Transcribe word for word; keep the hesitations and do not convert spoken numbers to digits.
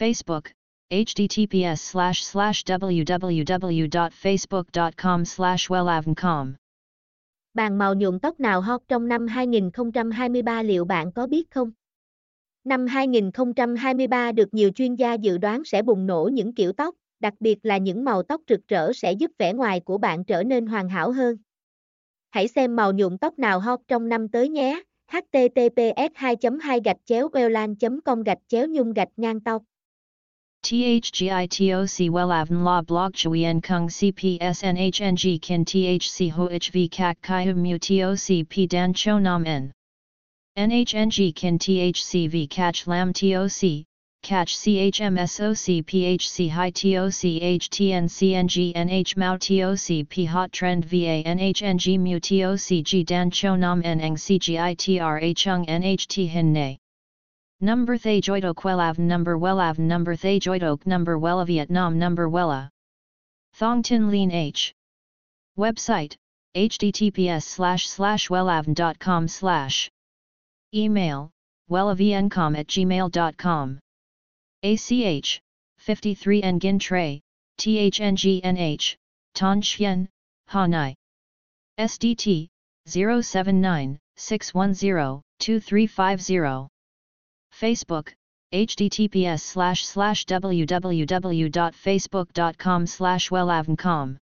Facebook, https slash slash www.facebook.com slash wellavncom Bàn màu nhuộm tóc nào hot trong năm hai không hai ba liệu bạn có biết không? Năm hai không hai ba được nhiều chuyên gia dự đoán sẽ bùng nổ những kiểu tóc, đặc biệt là những màu tóc rực rỡ sẽ giúp vẻ ngoài của bạn trở nên hoàn hảo hơn. Hãy xem màu nhuộm tóc nào hot trong năm tới nhé. https 2.2 gạch chéo wellavn.com gạch chéo nhung gạch ngang tóc. THGITOC Wellavn La Blog Chui En Kung CPSNHNG Kin THC HOHV Kak Kai Mu TOC P Dan Cho Nam En NHNG Kin THC V Catch Lam TOC Catch CHMSOC PHC High TOC HTNCNG NH Mao TOC P Hot Trend VA NHNG Mu TOC G Dan Cho Nam En Eng CGITRA Chung NHT Hin Nay Number Thay Joitok Wellavn Number Wellavn Number Thay Joitok Number Wella Vietnam Number Wella Thong Tin Lean H Website, https slash slash wellavn.com slash Email, wellavncom at gmail.com ACH, fifty-three Nguyen Tray, THNGNH, Thanh Xuyen, Hà Nội SDT, zero seven nine, six one zero, two three five zero Facebook, https slash slash www.facebook.com slash wellavncom